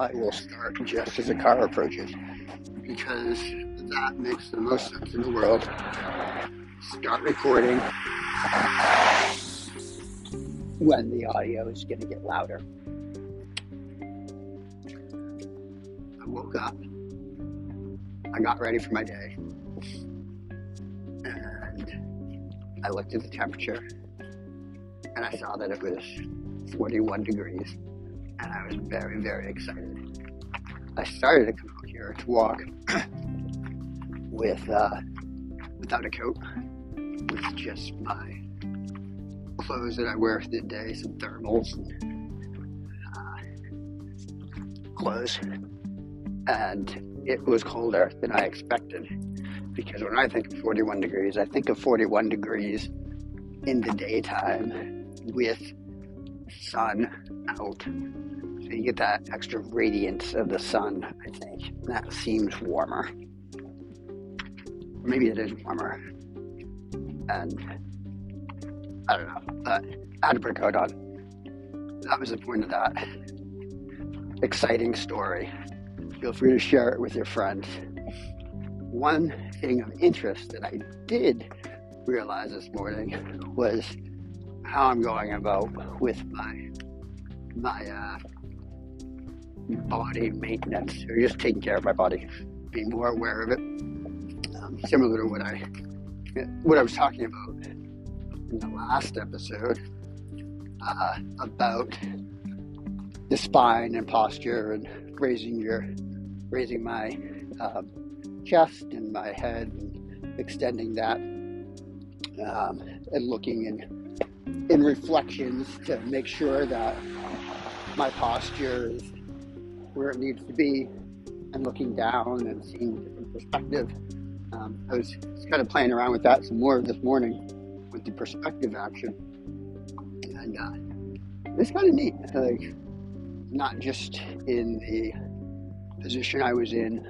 I will start just as the car approaches, because that makes the most sense in the world. Start recording when the audio is going to get louder. I woke up. I got ready for my day. And I looked at the temperature, and I saw that it was 41 degrees, and I was very, very excited. I started to come out here to walk without a coat, with just my clothes that I wear for the day, some thermals and clothes. And it was colder than I expected, because when I think of 41 degrees, I think of 41 degrees in the daytime with sun out. So you get that extra radiance of the sun, I think. That seems warmer. Maybe it is warmer. And I don't know, but I had to put a coat on. That was the point of that exciting story. Feel free to share it with your friends. One thing of interest that I did realize this morning was how I'm going about with my body maintenance, or just taking care of my body, being more aware of it. Similar to what I was talking about in the last episode about the spine and posture and raising my chest and my head and extending that and looking in reflections to make sure that my posture is where it needs to be, and looking down and seeing a different perspective. I was kind of playing around with that some more this morning with the perspective action, and it's kind of neat. Like, not just in the position I was in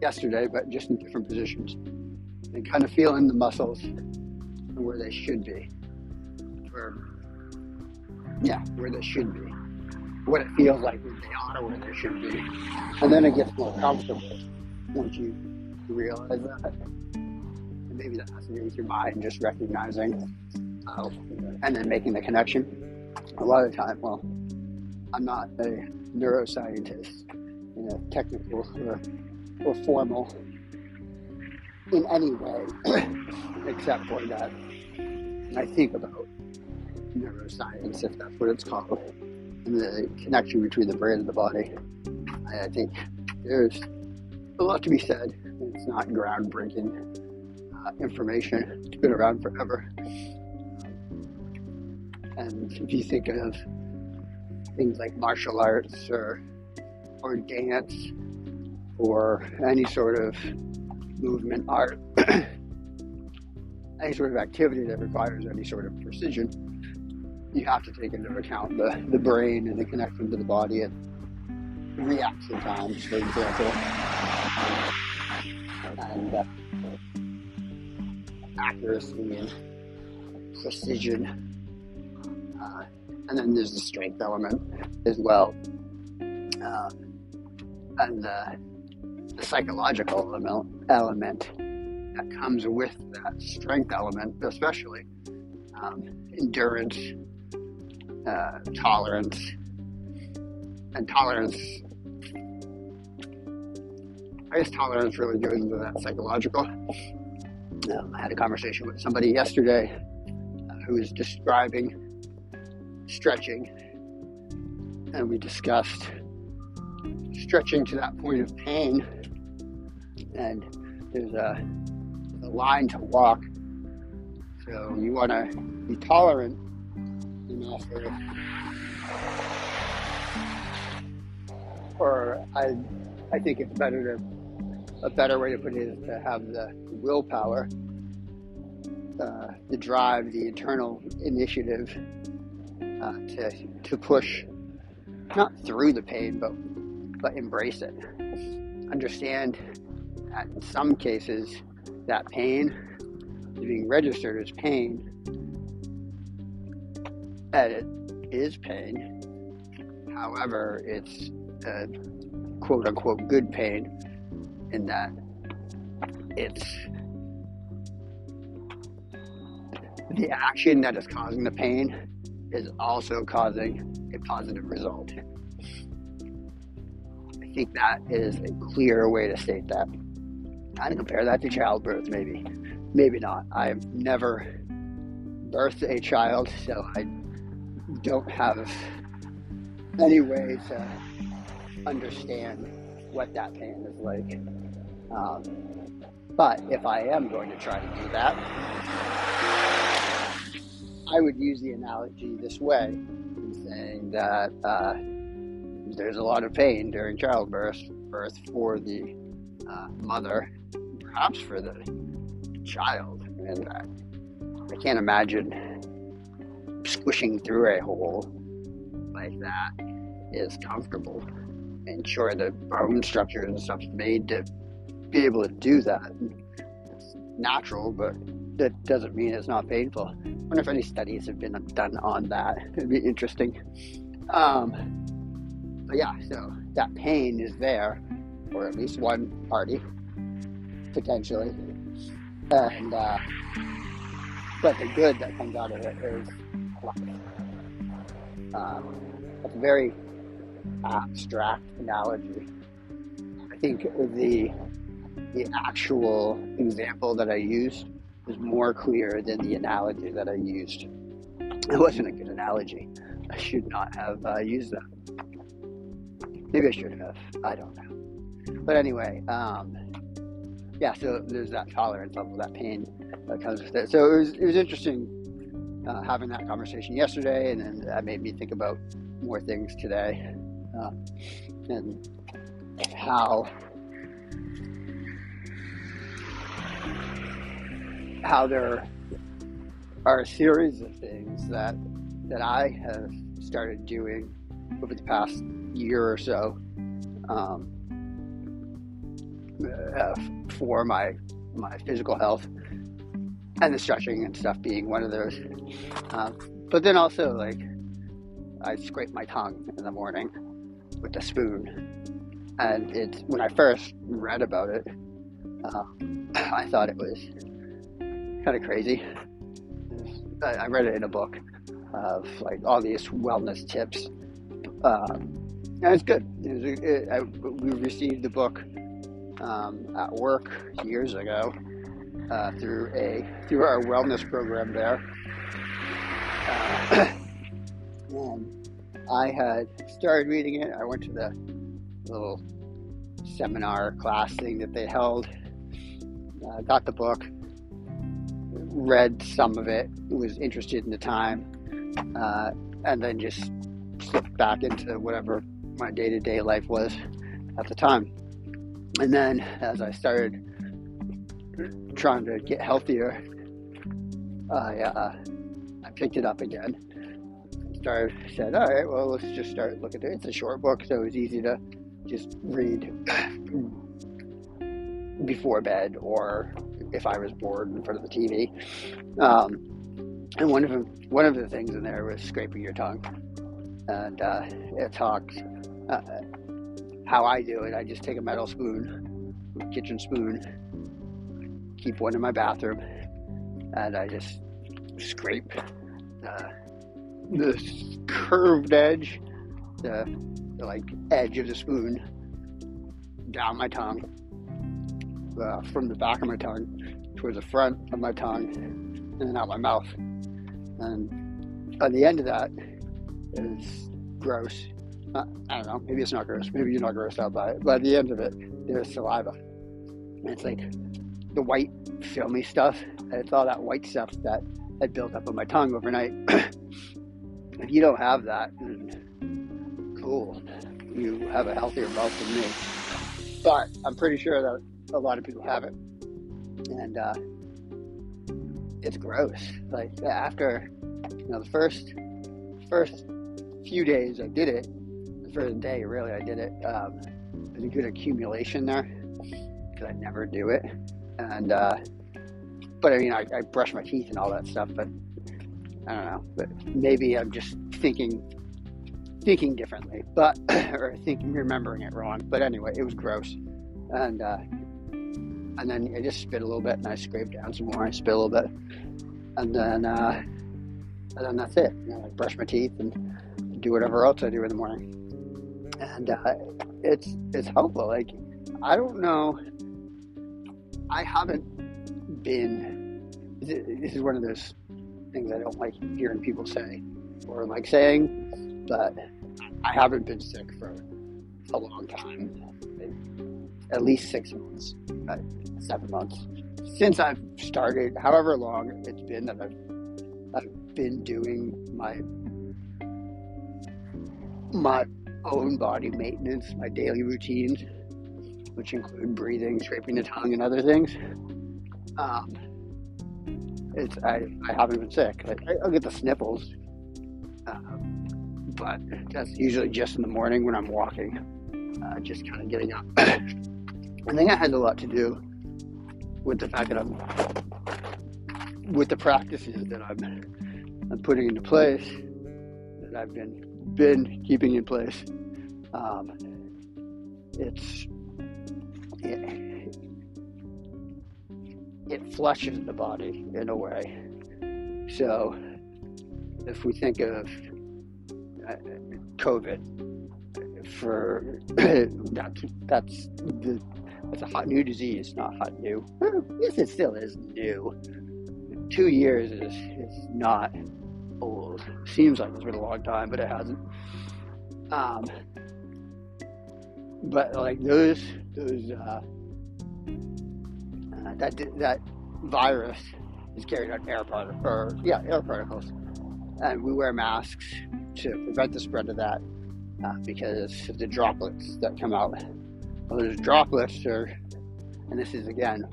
yesterday, but just in different positions, and kind of feeling the muscles and where they should be, where they should be, what it feels like when they are where they should be. And then it gets more comfortable once you realize that. And maybe that has to do with your mind just recognizing and then making the connection. A lot of the time, well, I'm not a neuroscientist in a technical or formal in any way, except for that I think about neuroscience, if that's what it's called, and the connection between the brain and the body. I think there's a lot to be said. It's not groundbreaking information. It's been around forever. And if you think of things like martial arts or dance or any sort of movement art, any sort of activity that requires any sort of precision, you have to take into account the brain and the connection to the body and reaction times, for example, and accuracy and precision. And then there's the strength element as well, and the psychological element that comes with that strength element, especially endurance, tolerance. I guess tolerance really goes into that psychological. I had a conversation with somebody yesterday who was describing stretching, and we discussed stretching to that point of pain, and there's a line to walk, so you want to be tolerant enough I think it's better to, a better way to put it is to have the willpower, the drive, the internal initiative to push, not through the pain, but embrace it. Understand that in some cases that pain is being registered as pain, and it is pain. However, it's quote unquote good pain, in that it's the action that is causing the pain is also causing a positive result. I think that is a clearer way to state that. I'd compare that to childbirth, maybe. Maybe not. I've never birthed a child, so I don't have any way to understand what that pain is like. But if I am going to try to do that, I would use the analogy this way, in saying that there's a lot of pain during childbirth for the mother, perhaps for the child, and I can't imagine squishing through a hole like that is comfortable. And sure, the bone structure and stuff's made to be able to do that. It's natural, but that doesn't mean it's not painful. I wonder if any studies have been done on that. It'd be interesting. But yeah, so that pain is there for at least one party, potentially. And but the good that comes out of it is life. That's a very abstract analogy. I think the actual example that I used was more clear than the analogy that I used. It wasn't a good analogy. I should not have used that. Maybe I should have. I don't know. But anyway, yeah, so there's that tolerance level, that pain that comes with it. So it was interesting having that conversation yesterday, and then that made me think about more things today. And how there are a series of things that I have started doing over the past year or so for my physical health, and the stretching and stuff being one of those. But then also, like, I scrape my tongue in the morning with a spoon, and it's when I first read about it, I thought it was kind of crazy. I read it in a book of like all these wellness tips, and it's good. We received the book at work years ago through our wellness program there. And I had started reading it. I went to the little seminar class thing that they held. Got the book, read some of it, was interested in the time, and then just slipped back into whatever my day-to-day life was at the time. And then as I started trying to get healthier, I picked it up again. Said, all right, well, let's just start looking at it. It's a short book, so it's easy to just read before bed, or if I was bored, in front of the TV. And one of the things in there was scraping your tongue, and it talks how I do it. I just take a metal spoon, kitchen spoon, keep one in my bathroom, and I just scrape the curved edge, the like edge of the spoon down my tongue, from the back of my tongue towards the front of my tongue, and then out my mouth. And on the end of that is gross. I don't know, maybe it's not gross, maybe you're not grossed out by it, but at the end of it there's saliva, and it's like the white filmy stuff, and it's all that white stuff that had built up on my tongue overnight. If you don't have that, cool, you have a healthier mouth than me. But I'm pretty sure that a lot of people have it, and it's gross. Like, after, you know, the first few days I did it, the first day really I did it, there's a good accumulation there, because I never do it, and but I mean, I brush my teeth and all that stuff, but I don't know. But maybe I'm just thinking thinking differently, but remembering it wrong. But anyway, it was gross. And then I just spit a little bit, and I scraped down some more. I spit a little bit, and then that's it. You know, I brush my teeth and do whatever else I do in the morning. And it's helpful. Like, I don't know. I haven't been. This is one of those things I don't like hearing people say or like saying, but I haven't been sick for a long time, at least 6 months, 7 months, since I've started, however long it's been that I've been doing my own body maintenance, my daily routines, which include breathing, scraping the tongue, and other things. I haven't been sick. Like, I'll get the sniffles, but that's usually just in the morning when I'm walking, just kind of getting up. I think it has a lot to do with the fact that with the practices that I'm putting into place, that I've been keeping in place. It flushes the body in a way. So if we think of COVID, for that's a hot new disease, not hot new. Yes, it still is new. 2 years is not old. Seems like it's been a long time, but it hasn't. But like that virus is carried on air particles, and we wear masks to prevent the spread of that because of the droplets that come out. Well, those droplets are, and this is again,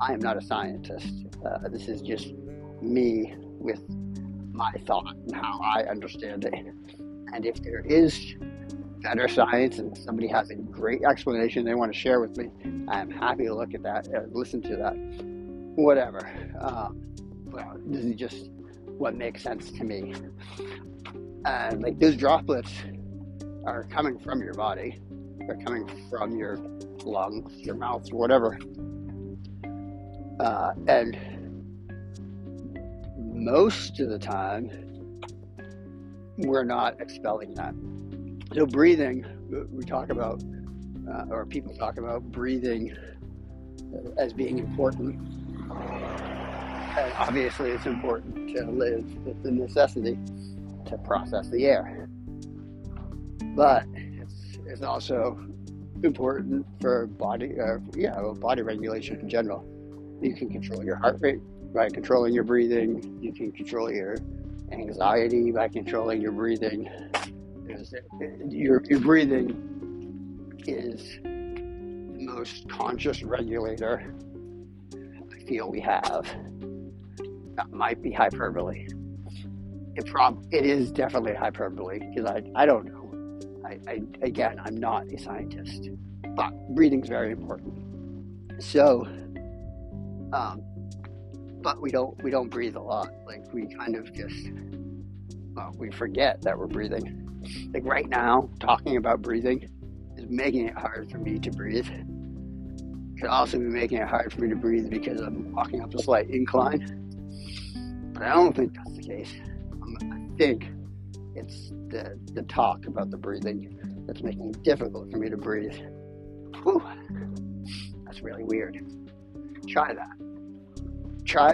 I am not a scientist. This is just me with my thought and how I understand it. And if there is better science and somebody has a great explanation they want to share with me, I'm happy to look at that and listen to that, whatever. Well, this is just what makes sense to me. And like, those droplets are coming from your body, they're coming from your lungs, your mouth, whatever. And most of the time, we're not expelling that. So breathing, we talk about, or people talk about breathing as being important. And obviously it's important to live. It's a necessity to process the air. But it's also important for body regulation in general. You can control your heart rate by controlling your breathing. You can control your anxiety by controlling your breathing. Your breathing is the most conscious regulator I feel we have. That might be hyperbole. It is definitely hyperbole, because I don't know. Again, I'm not a scientist, but breathing's very important. So, but we don't breathe a lot. Like, we kind of just we forget that we're breathing. Like, right now, talking about breathing is making it hard for me to breathe. Could also be making it hard for me to breathe because I'm walking up a slight incline. But I don't think that's the case. I think it's the talk about the breathing that's making it difficult for me to breathe. Whew. That's really weird. Try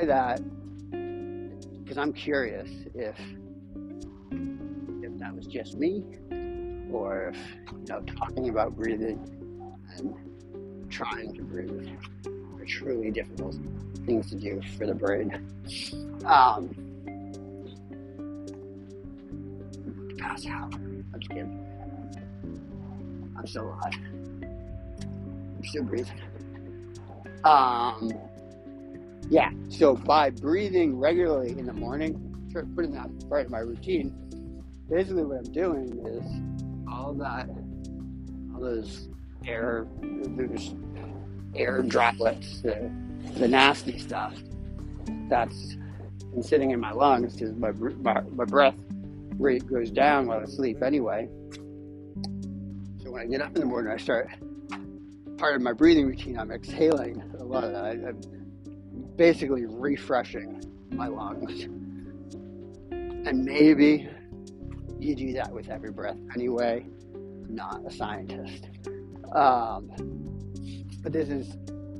that. Because I'm curious if that was just me, or if, talking about breathing and trying to breathe are truly difficult things to do for the brain. Pass out. I'm just kidding. I'm still alive. I'm still breathing. Yeah, so by breathing regularly in the morning, putting that part of my routine, basically what I'm doing is all those air droplets, the nasty stuff that's been sitting in my lungs, because my breath rate goes down while I sleep anyway. So when I get up in the morning, I start, part of my breathing routine, I'm exhaling a lot of that. I'm basically refreshing my lungs. And maybe you do that with every breath anyway. I'm not a scientist. But this is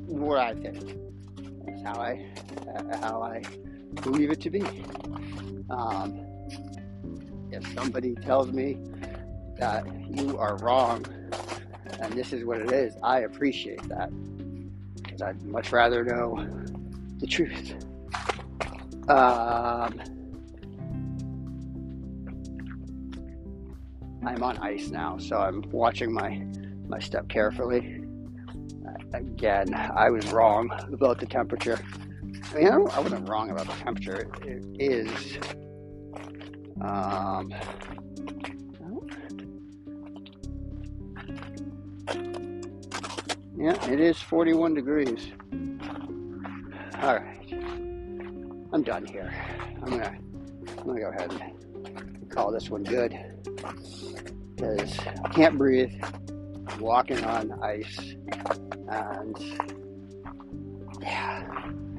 what I think. That's how I believe it to be. If somebody tells me that you are wrong and this is what it is, I appreciate that, because I'd much rather know the truth. I'm on ice now, so I'm watching my step carefully. Again, I was wrong about the temperature. I mean, I wasn't wrong about the temperature. It is... yeah, it is 41 degrees. All right. I'm done here. I'm gonna go ahead and call this one good, because I can't breathe. I'm walking on ice, and yeah.